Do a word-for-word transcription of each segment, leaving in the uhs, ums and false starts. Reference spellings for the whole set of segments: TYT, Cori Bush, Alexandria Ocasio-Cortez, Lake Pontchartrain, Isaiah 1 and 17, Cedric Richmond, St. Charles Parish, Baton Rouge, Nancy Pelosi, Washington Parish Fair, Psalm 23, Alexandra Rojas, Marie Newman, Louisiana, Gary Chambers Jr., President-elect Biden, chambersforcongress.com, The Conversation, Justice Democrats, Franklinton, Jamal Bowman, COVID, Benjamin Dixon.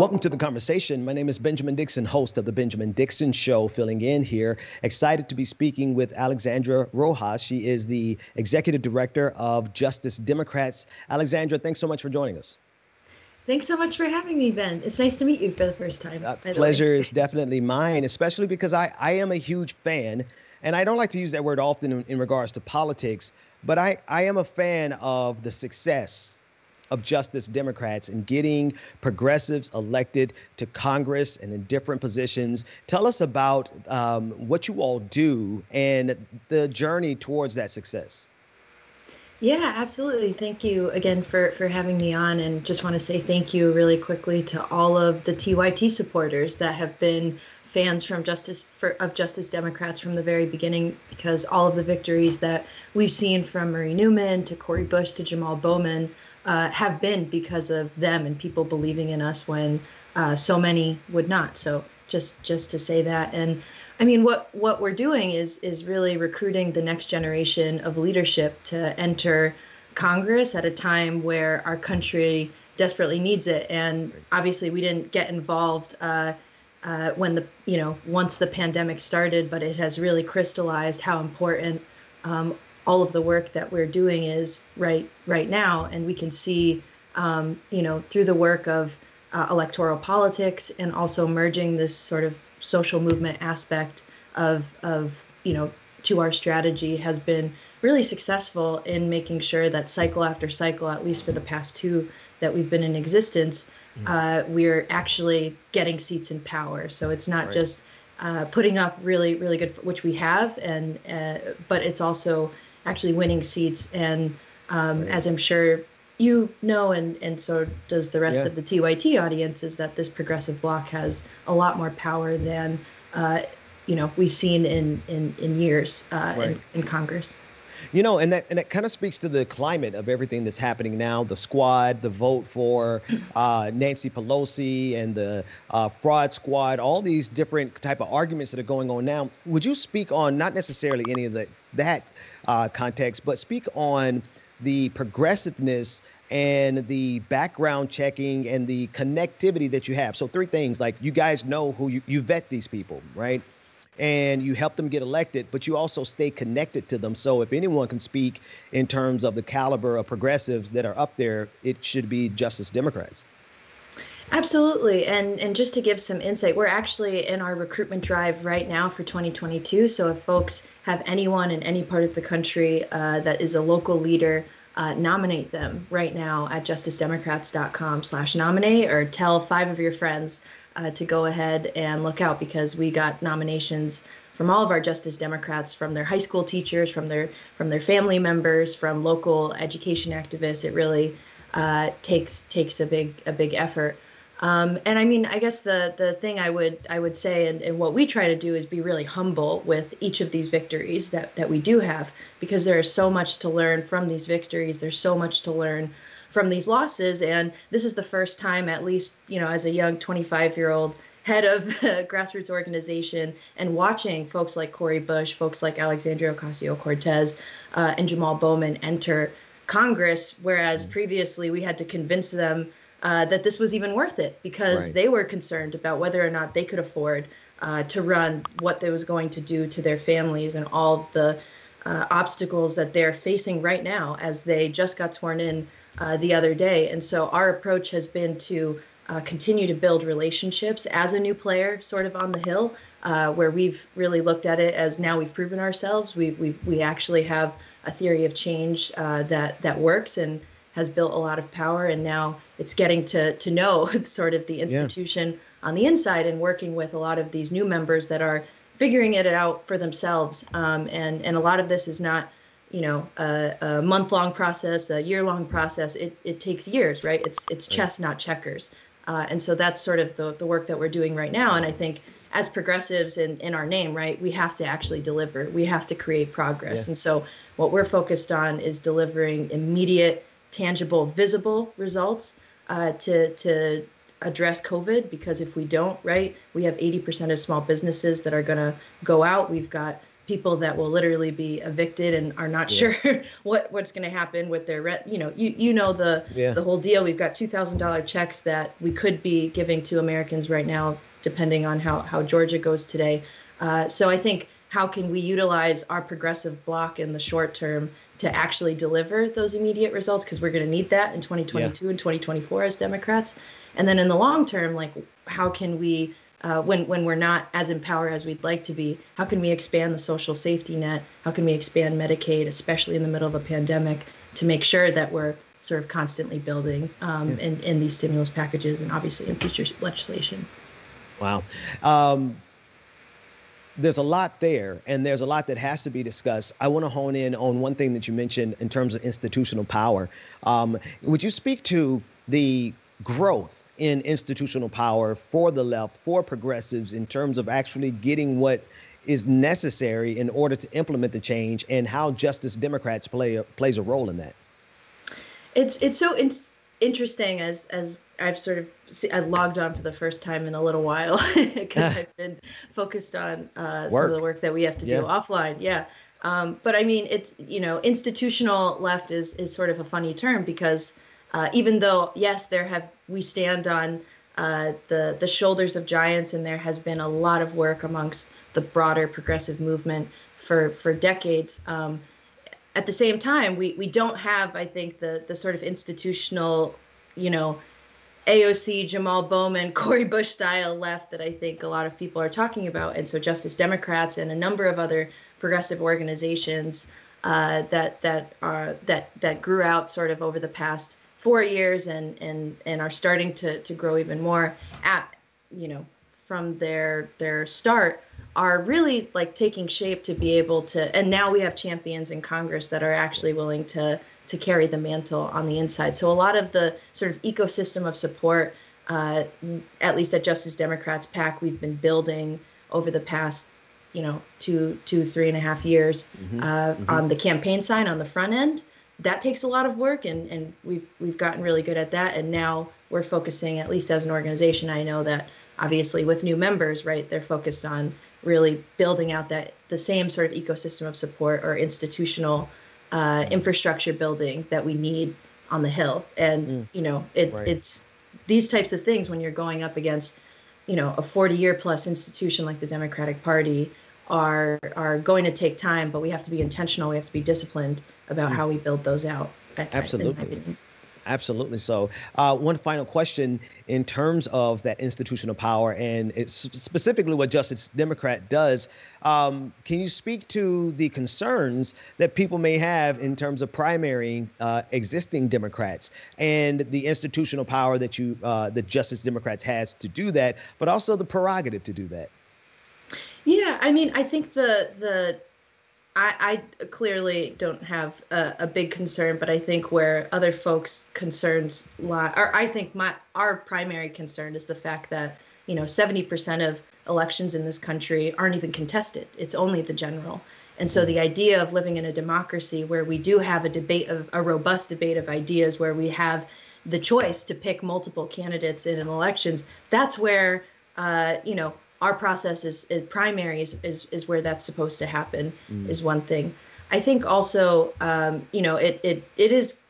Welcome to The Conversation. My name is Benjamin Dixon, host of The Benjamin Dixon Show, filling in here. Excited to be speaking with Alexandra Rojas. She is the executive director of Justice Democrats. Alexandra, thanks so much for joining us. Thanks so much for having me, Ben. It's nice to meet you for the first time. Uh, pleasure is definitely mine, especially because I, I am a huge fan, and I don't like to use that word often in, in regards to politics, but I, I am a fan of the success of Justice Democrats and getting progressives elected to Congress and in different positions. Tell us about um, what you all do and the journey towards that success. Yeah, absolutely. Thank you again for, for having me on, and just want to say thank you really quickly to all of the T Y T supporters that have been fans from Justice for, of Justice Democrats from the very beginning, because all of the victories that we've seen from Marie Newman to Cori Bush to Jamal Bowman Uh, have been because of them and people believing in us when uh, so many would not. So just just to say that. And I mean, what what we're doing is is really recruiting the next generation of leadership to enter Congress at a time where our country desperately needs it. And obviously, we didn't get involved uh, uh, when the you know once the pandemic started, but it has really crystallized how important Um, all of the work that we're doing is right right now. And we can see, um, you know, through the work of uh, electoral politics and also merging this sort of social movement aspect of, of, you know, to our strategy has been really successful in making sure that cycle after cycle, at least for the past two that we've been in existence, mm-hmm. uh, we're actually getting seats in power. So it's not right. just uh, putting up really, really good, which we have, and uh, but it's also actually winning seats. And um, as I'm sure you know, and, and so does the rest yeah. of the T Y T audience, is that this progressive bloc has a lot more power than, uh, you know, we've seen in, in, in years uh, right. in, in Congress. You know, and that and that kind of speaks to the climate of everything that's happening now, the squad, the vote for uh, Nancy Pelosi and the uh, fraud squad, all these different type of arguments that are going on now. Would you speak on not necessarily any of the, that uh, context, but speak on the progressiveness and the background checking and the connectivity that you have? So three things, like you guys know who you, you vet these people, right? And you help them get elected, but you also stay connected to them. So if anyone can speak in terms of the caliber of progressives that are up there, it should be Justice Democrats. Absolutely. And and just to give some insight, we're actually in our recruitment drive right now for twenty twenty-two. So if folks have anyone in any part of the country uh, that is a local leader, uh, nominate them right now at justice democrats dot com slash nominate, or tell five of your friends Uh, to go ahead and look out, because we got nominations from all of our Justice Democrats, from their high school teachers, from their from their family members, from local education activists. It really uh, takes takes a big a big effort. Um, and I mean, I guess the the thing I would I would say, and, and what we try to do, is be really humble with each of these victories that that we do have, because there is so much to learn from these victories. There's so much to learn from these losses. And this is the first time, at least, you know, as a young twenty-five year old head of a grassroots organization, and watching folks like Cori Bush, folks like Alexandria Ocasio-Cortez uh, and Jamal Bowman enter Congress, whereas previously we had to convince them uh, that this was even worth it, because right. they were concerned about whether or not they could afford uh, to run, what they was going to do to their families and all of the uh, obstacles that they're facing right now as they just got sworn in Uh, the other day. And so our approach has been to uh, continue to build relationships as a new player sort of on the Hill, uh, where we've really looked at it as, now we've proven ourselves. We we we actually have a theory of change uh, that that works and has built a lot of power. And now it's getting to to know sort of the institution yeah. on the inside, and working with a lot of these new members that are figuring it out for themselves. Um, and, and a lot of this is not you know, a, a month-long process, a year-long process. It it takes years, right? It's it's chess, not checkers. Uh, and so that's sort of the, the work that we're doing right now. And I think as progressives, in, in our name, right, we have to actually deliver. We have to create progress. Yeah. And so what we're focused on is delivering immediate, tangible, visible results uh, to to address COVID, because if we don't, right, we have eighty percent of small businesses that are going to go out. We've got people that will literally be evicted and are not yeah. sure what, what's going to happen with their rent. You know, you, you know the yeah. the whole deal. We've got two thousand dollar checks that we could be giving to Americans right now, depending on how, how Georgia goes today. Uh, so I think, how can we utilize our progressive block in the short term to actually deliver those immediate results? Because we're going to need that in twenty twenty-two yeah. and twenty twenty-four as Democrats. And then in the long term, like, how can we, Uh, when when we're not as in power as we'd like to be, how can we expand the social safety net? How can we expand Medicaid, especially in the middle of a pandemic, to make sure that we're sort of constantly building um, yeah. in, in these stimulus packages and obviously in future legislation? Wow. Um, there's a lot there, and there's a lot that has to be discussed. I want to hone in on one thing that you mentioned in terms of institutional power. Um, would you speak to the growth in institutional power for the left, for progressives, in terms of actually getting what is necessary in order to implement the change, and how Justice Democrats play a, plays a role in that? It's it's so in- interesting as as I've sort of see, I logged on for the first time in a little while because I've been focused on uh, some of the work that we have to yeah. do offline. Yeah, um, but I mean, it's, you know, institutional left is is sort of a funny term because. Uh, even though, yes, there have we stand on uh, the the shoulders of giants, and there has been a lot of work amongst the broader progressive movement for for decades. Um, at the same time, we we don't have, I think, the the sort of institutional, you know, A O C, Jamal Bowman, Cori Bush style left that I think a lot of people are talking about. And so Justice Democrats and a number of other progressive organizations uh, that that are that that grew out sort of over the past four years and and and are starting to to grow even more at, you know, from their their start, are really like taking shape to be able to, and now we have champions in Congress that are actually willing to to carry the mantle on the inside. So a lot of the sort of ecosystem of support, uh, at least at Justice Democrats PAC, we've been building over the past, you know, two two three and a half years mm-hmm. uh, mm-hmm. on the campaign side, on the front end. That takes a lot of work, and, and we've we've gotten really good at that. And now we're focusing, at least as an organization, I know that obviously with new members, right, they're focused on really building out that the same sort of ecosystem of support or institutional uh, infrastructure building that we need on the Hill. And, mm. you know, it, right. it's these types of things when you're going up against, you know, a forty year plus institution like the Democratic Party are are going to take time, but we have to be intentional. We have to be disciplined about how we build those out. Absolutely. Absolutely. So uh, one final question in terms of that institutional power, and it's specifically what Justice Democrat does. Um, can you speak to the concerns that people may have in terms of primarying uh, existing Democrats and the institutional power that you uh, that Justice Democrats has to do that, but also the prerogative to do that? Yeah, I mean, I think the the I, I clearly don't have a, a big concern, but I think where other folks' concerns lie, or I think my our primary concern is the fact that, you know, seventy percent of elections in this country aren't even contested. It's only the general. And so the idea of living in a democracy where we do have a debate of a robust debate of ideas, where we have the choice to pick multiple candidates in an elections, that's where, uh, you know, our process is, is primaries is, is where that's supposed to happen mm. is one thing. I think also, um, you know, it, it, it is,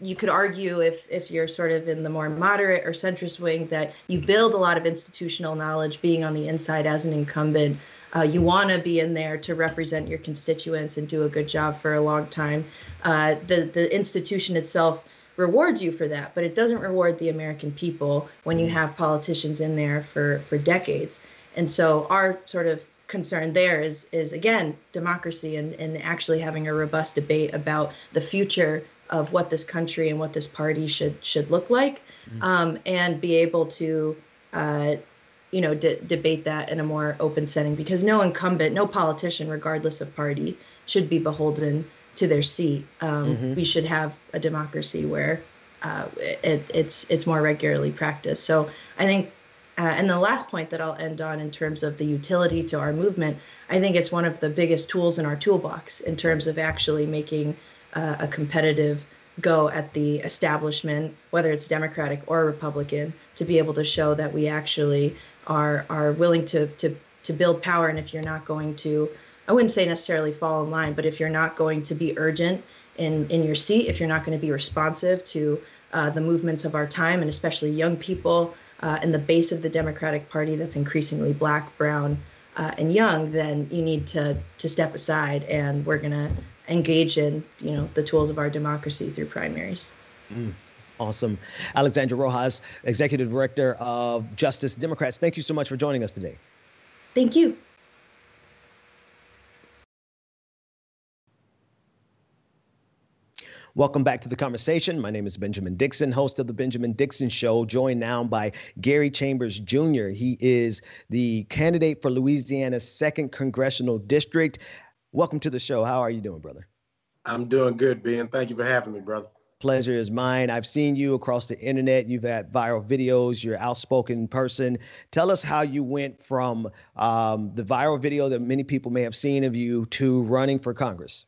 you could argue if, if you're sort of in the more moderate or centrist wing that you build a lot of institutional knowledge being on the inside as an incumbent. Uh, you want to be in there to represent your constituents and do a good job for a long time. Uh, the, the institution itself rewards you for that, but it doesn't reward the American people when you have politicians in there for, for decades. And so our sort of concern there is, is again, democracy and, and actually having a robust debate about the future of what this country and what this party should should look like, mm-hmm. um, and be able to, uh, you know, de- debate that in a more open setting, because no incumbent, no politician, regardless of party, should be beholden to their seat. Um, mm-hmm. We should have a democracy where uh, it, it's it's more regularly practiced. So I think, uh, and the last point that I'll end on in terms of the utility to our movement, I think it's one of the biggest tools in our toolbox in terms of actually making uh, a competitive go at the establishment, whether it's Democratic or Republican, to be able to show that we actually are are willing to to to build power. And if you're not going to I wouldn't say necessarily fall in line, but if you're not going to be urgent in, in your seat, if you're not going to be responsive to uh, the movements of our time, and especially young people uh, and the base of the Democratic Party that's increasingly black, brown, uh, and young, then you need to to step aside, and we're going to engage in, you know, the tools of our democracy through primaries. Mm. Awesome. Alexandra Rojas, Executive Director of Justice Democrats, thank you so much for joining us today. Thank you. Welcome back to The Conversation. My name is Benjamin Dixon, host of The Benjamin Dixon Show, joined now by Gary Chambers Junior He is the candidate for Louisiana's second congressional district. Welcome to the show. How are you doing, brother? I'm doing good, Ben. Thank you for having me, brother. Pleasure is mine. I've seen you across the internet. You've had viral videos. You're an outspoken person. Tell us how you went from um, the viral video that many people may have seen of you to running for Congress.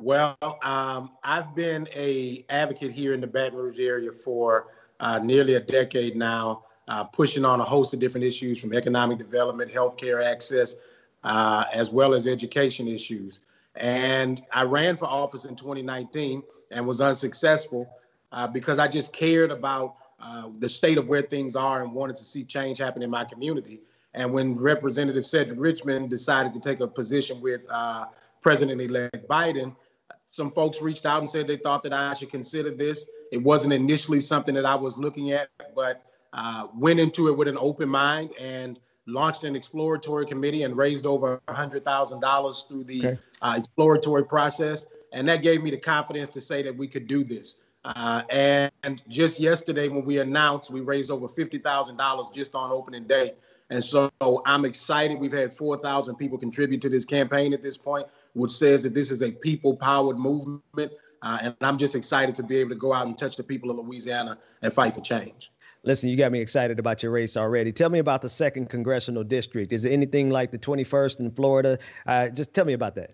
Well, um, I've been an advocate here in the Baton Rouge area for uh, nearly a decade now, uh, pushing on a host of different issues from economic development, healthcare access, uh, as well as education issues. And I ran for office in twenty nineteen and was unsuccessful uh, because I just cared about uh, the state of where things are and wanted to see change happen in my community. And when Representative Cedric Richmond decided to take a position with uh, President-elect Biden, some folks reached out and said they thought that I should consider this. It wasn't initially something that I was looking at, but uh, went into it with an open mind and launched an exploratory committee and raised over one hundred thousand dollars through the okay. uh, exploratory process. And that gave me the confidence to say that we could do this. Uh, and, and just yesterday when we announced, we raised over fifty thousand dollars just on opening day. And so I'm excited. We've had four thousand people contribute to this campaign at this point, which says that this is a people-powered movement. Uh, and I'm just excited to be able to go out and touch the people of Louisiana and fight for change. Listen, you got me excited about your race already. Tell me about the second congressional district. Is it anything like the twenty-first in Florida? Uh, just tell me about that.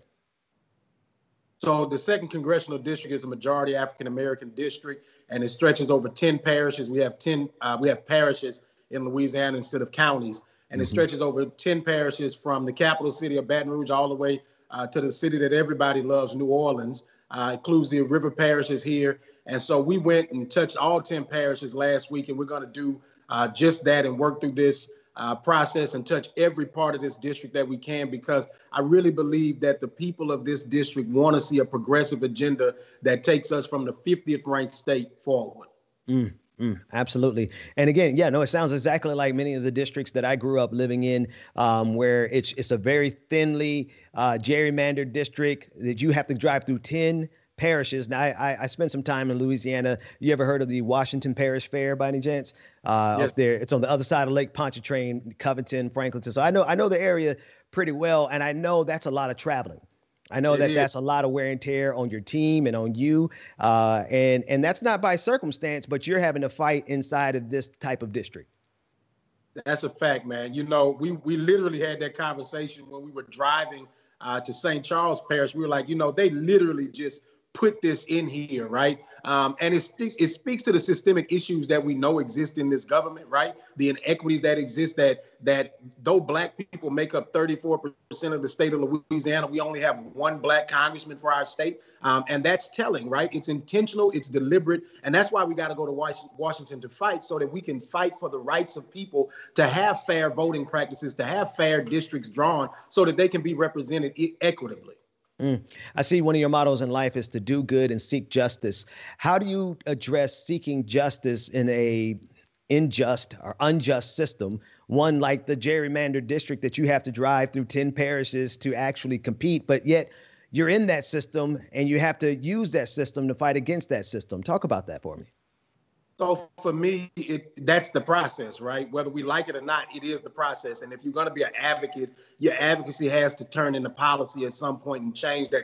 So the second congressional district is a majority African-American district, and it stretches over ten parishes. We have ten, uh, we have parishes in Louisiana instead of counties, and mm-hmm. it stretches over ten parishes from the capital city of Baton Rouge all the way uh, to the city that everybody loves, New Orleans. Uh, includes the river parishes here. And so we went and touched all ten parishes last week, and we're going to do uh, just that and work through this uh, process and touch every part of this district that we can, because I really believe that the people of this district want to see a progressive agenda that takes us from the fiftieth ranked state forward. Mm. Mm, absolutely. And again, yeah, no, it sounds exactly like many of the districts that I grew up living in, um, where it's it's a very thinly uh, gerrymandered district that you have to drive through ten parishes. Now, I, I spent some time in Louisiana. You ever heard of the Washington Parish Fair by any chance? Uh, yes. Up there, it's on the other side of Lake Pontchartrain, Covington, Franklinton. So I know I know the area pretty well, and I know that's a lot of traveling. I know it that is. That's a lot of wear and tear on your team and on you. Uh, and, and that's not by circumstance, but you're having to fight inside of this type of district. That's a fact, man. You know, we, we literally had that conversation when we were driving uh, to Saint Charles Parish. We were like, you know, they literally just put this in here, right? Um, and it, it speaks to the systemic issues that we know exist in this government, right? The inequities that exist that, that though black people make up thirty-four percent of the state of Louisiana, we only have one black congressman for our state. Um, and that's telling, right? It's intentional, it's deliberate. And that's why we got to go to Washington to fight, so that we can fight for the rights of people to have fair voting practices, to have fair districts drawn so that they can be represented equitably. Mm. I see one of your mottos in life is to do good and seek justice. How do you address seeking justice in a unjust or unjust system, one like the gerrymandered district that you have to drive through ten parishes to actually compete, but yet you're in that system and you have to use that system to fight against that system? Talk about that for me. So for me, it, that's the process, right? Whether we like it or not, it is the process. And if you're going to be an advocate, your advocacy has to turn into policy at some point and change that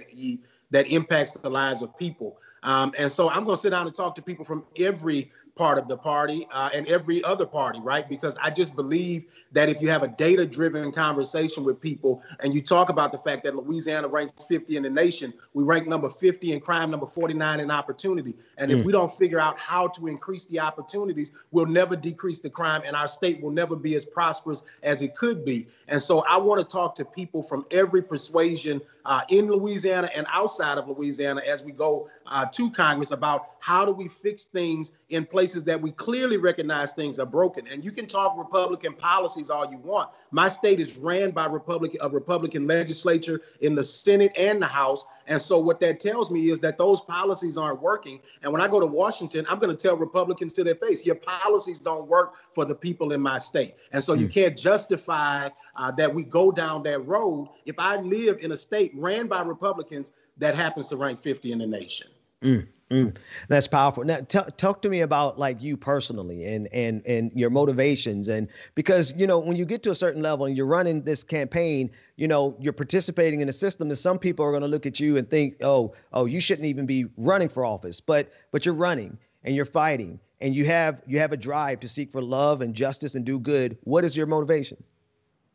that impacts the lives of people. Um, and so I'm going to sit down and talk to people from every part of the party uh, and every other party, right? Because I just believe that if you have a data-driven conversation with people and you talk about the fact that Louisiana ranks fifty in the nation, we rank number fifty in crime, number forty-nine in opportunity. And mm. if we don't figure out how to increase the opportunities, we'll never decrease the crime and our state will never be as prosperous as it could be. And so I want to talk to people from every persuasion uh, in Louisiana and outside of Louisiana as we go uh, to Congress about how do we fix things in places that we clearly recognize things are broken. And you can talk Republican policies all you want. My state is ran by Republican, a Republican legislature in the Senate and the House. And so what that tells me is that those policies aren't working. And when I go to Washington, I'm going to tell Republicans to their face, your policies don't work for the people in my state. And so mm. you can't justify uh, that we go down that road. If I live in a state ran by Republicans, that happens to rank fifty in the nation. Mm. Mm, that's powerful. Now, t- talk to me about like you personally and and and your motivations, and because, you know, when you get to a certain level and you're running this campaign, you know, you're participating in a system that some people are going to look at you and think, oh, oh, you shouldn't even be running for office. But but you're running and you're fighting and you have you have a drive to seek for love and justice and do good. What is your motivation?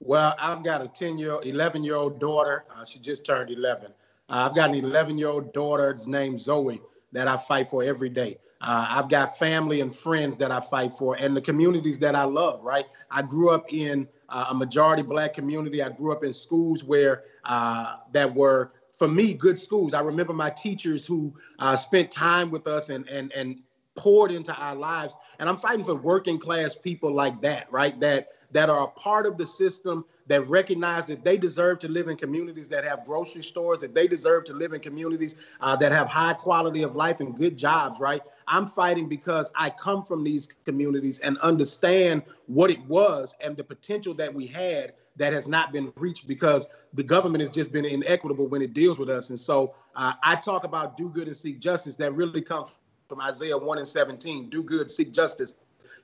Well, I've got a ten year eleven year old daughter. Uh, she just turned eleven. Uh, I've got an eleven year old daughter named Zoe that I fight for every day. Uh, I've got family and friends that I fight for and the communities that I love, right? I grew up in uh, a majority Black community. I grew up in schools where uh, that were, for me, good schools. I remember my teachers who uh, spent time with us and and and poured into our lives. And I'm fighting for working class people like that, right? That that are a part of the system, that recognize that they deserve to live in communities that have grocery stores, that they deserve to live in communities uh, that have high quality of life and good jobs, right? I'm fighting because I come from these communities and understand what it was and the potential that we had that has not been reached because the government has just been inequitable when it deals with us. And so uh, I talk about do good and seek justice. That really comes from Isaiah one and seventeen, do good, seek justice,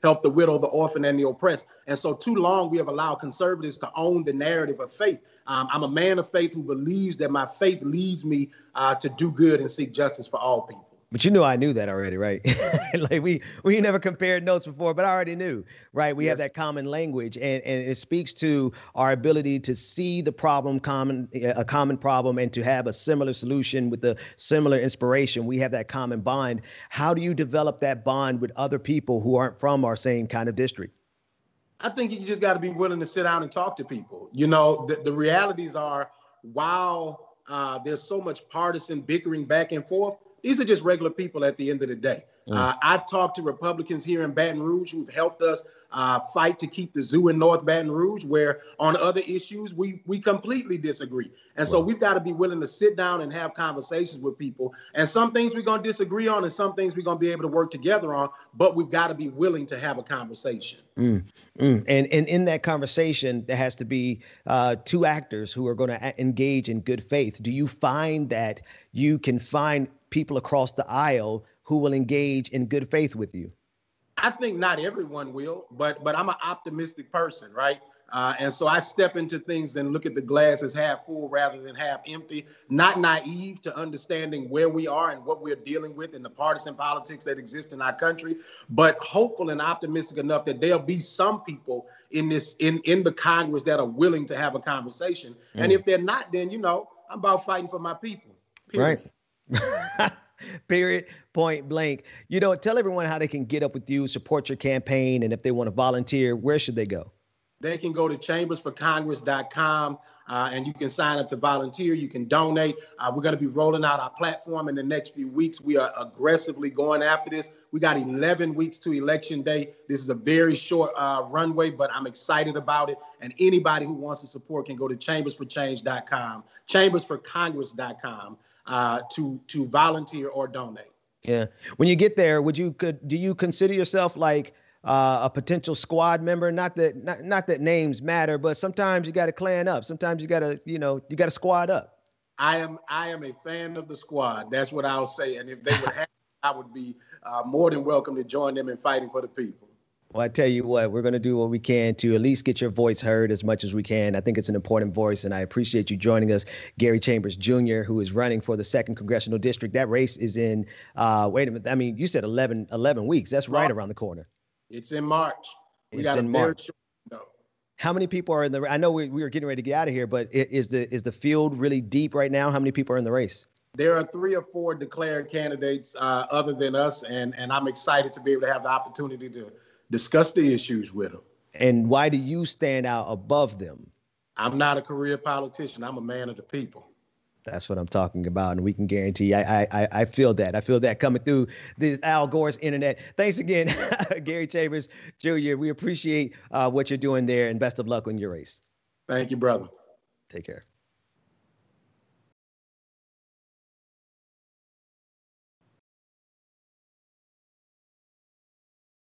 help the widow, the orphan, and the oppressed. And so too long we have allowed conservatives to own the narrative of faith. Um, I'm a man of faith who believes that my faith leads me uh, to do good and seek justice for all people. But you know, I knew that already, right? Like we we never compared notes before, but I already knew, right? We yes. have that common language, and, and it speaks to our ability to see the problem common, a common problem, and to have a similar solution with a similar inspiration. We have that common bond. How do you develop that bond with other people who aren't from our same kind of district? I think you just got to be willing to sit down and talk to people. You know, the, the realities are, while uh, there's so much partisan bickering back and forth, these are just regular people at the end of the day. Mm. Uh, I've talked to Republicans here in Baton Rouge who've helped us uh, fight to keep the zoo in North Baton Rouge, where on other issues, we we completely disagree. And wow. so we've got to be willing to sit down and have conversations with people. And some things we're going to disagree on and some things we're going to be able to work together on, but we've got to be willing to have a conversation. Mm. Mm. And, and in that conversation, there has to be uh, two actors who are going to a- engage in good faith. Do you find that you can find people across the aisle who will engage in good faith with you? I think not everyone will, but but I'm an optimistic person, right? Uh, and so I step into things and look at the glass as half full rather than half empty, not naive to understanding where we are and what we're dealing with and the partisan politics that exist in our country, but hopeful and optimistic enough that there'll be some people in this in, in the Congress that are willing to have a conversation. Mm. And if they're not, then, you know, I'm about fighting for my people. Period. Right. Period. Point blank. You know, tell everyone how they can get up with you, support your campaign, and if they want to volunteer, where should they go? They can go to chambers for congress dot com. Uh, and you can sign up to volunteer. You can donate. Uh, we're going to be rolling out our platform in the next few weeks. We are aggressively going after this. We got eleven weeks to Election Day. This is a very short uh, runway, but I'm excited about it. And anybody who wants to support can go to chambers for change dot com, chambers for congress dot com uh, to to volunteer or donate. Yeah. When you get there, would you could do you consider yourself like Uh, a potential squad member? Not that not, not that names matter, but sometimes you got to clan up. Sometimes you got to, you know, you got to squad up. I am I am a fan of the squad. That's what I'll say. And if they would have, I would be uh, more than welcome to join them in fighting for the people. Well, I tell you what, we're going to do what we can to at least get your voice heard as much as we can. I think it's an important voice, and I appreciate you joining us. Gary Chambers Junior, who is running for the second Congressional District. That race is in, uh, wait a minute, I mean, you said eleven, eleven weeks. That's right around the corner. It's in March. We it's got in a March. Short window. How many people are in the, I know we, we were getting ready to get out of here, but is the, is the field really deep right now? How many people are in the race? There are three or four declared candidates uh, other than us, and, and I'm excited to be able to have the opportunity to discuss the issues with them. And why do you stand out above them? I'm not a career politician. I'm a man of the people. That's what I'm talking about, and we can guarantee. I I I feel that. I feel that coming through this Al Gore's internet. Thanks again, Gary Chambers Junior We appreciate uh, what you're doing there, and best of luck on your race. Thank you, brother. Take care.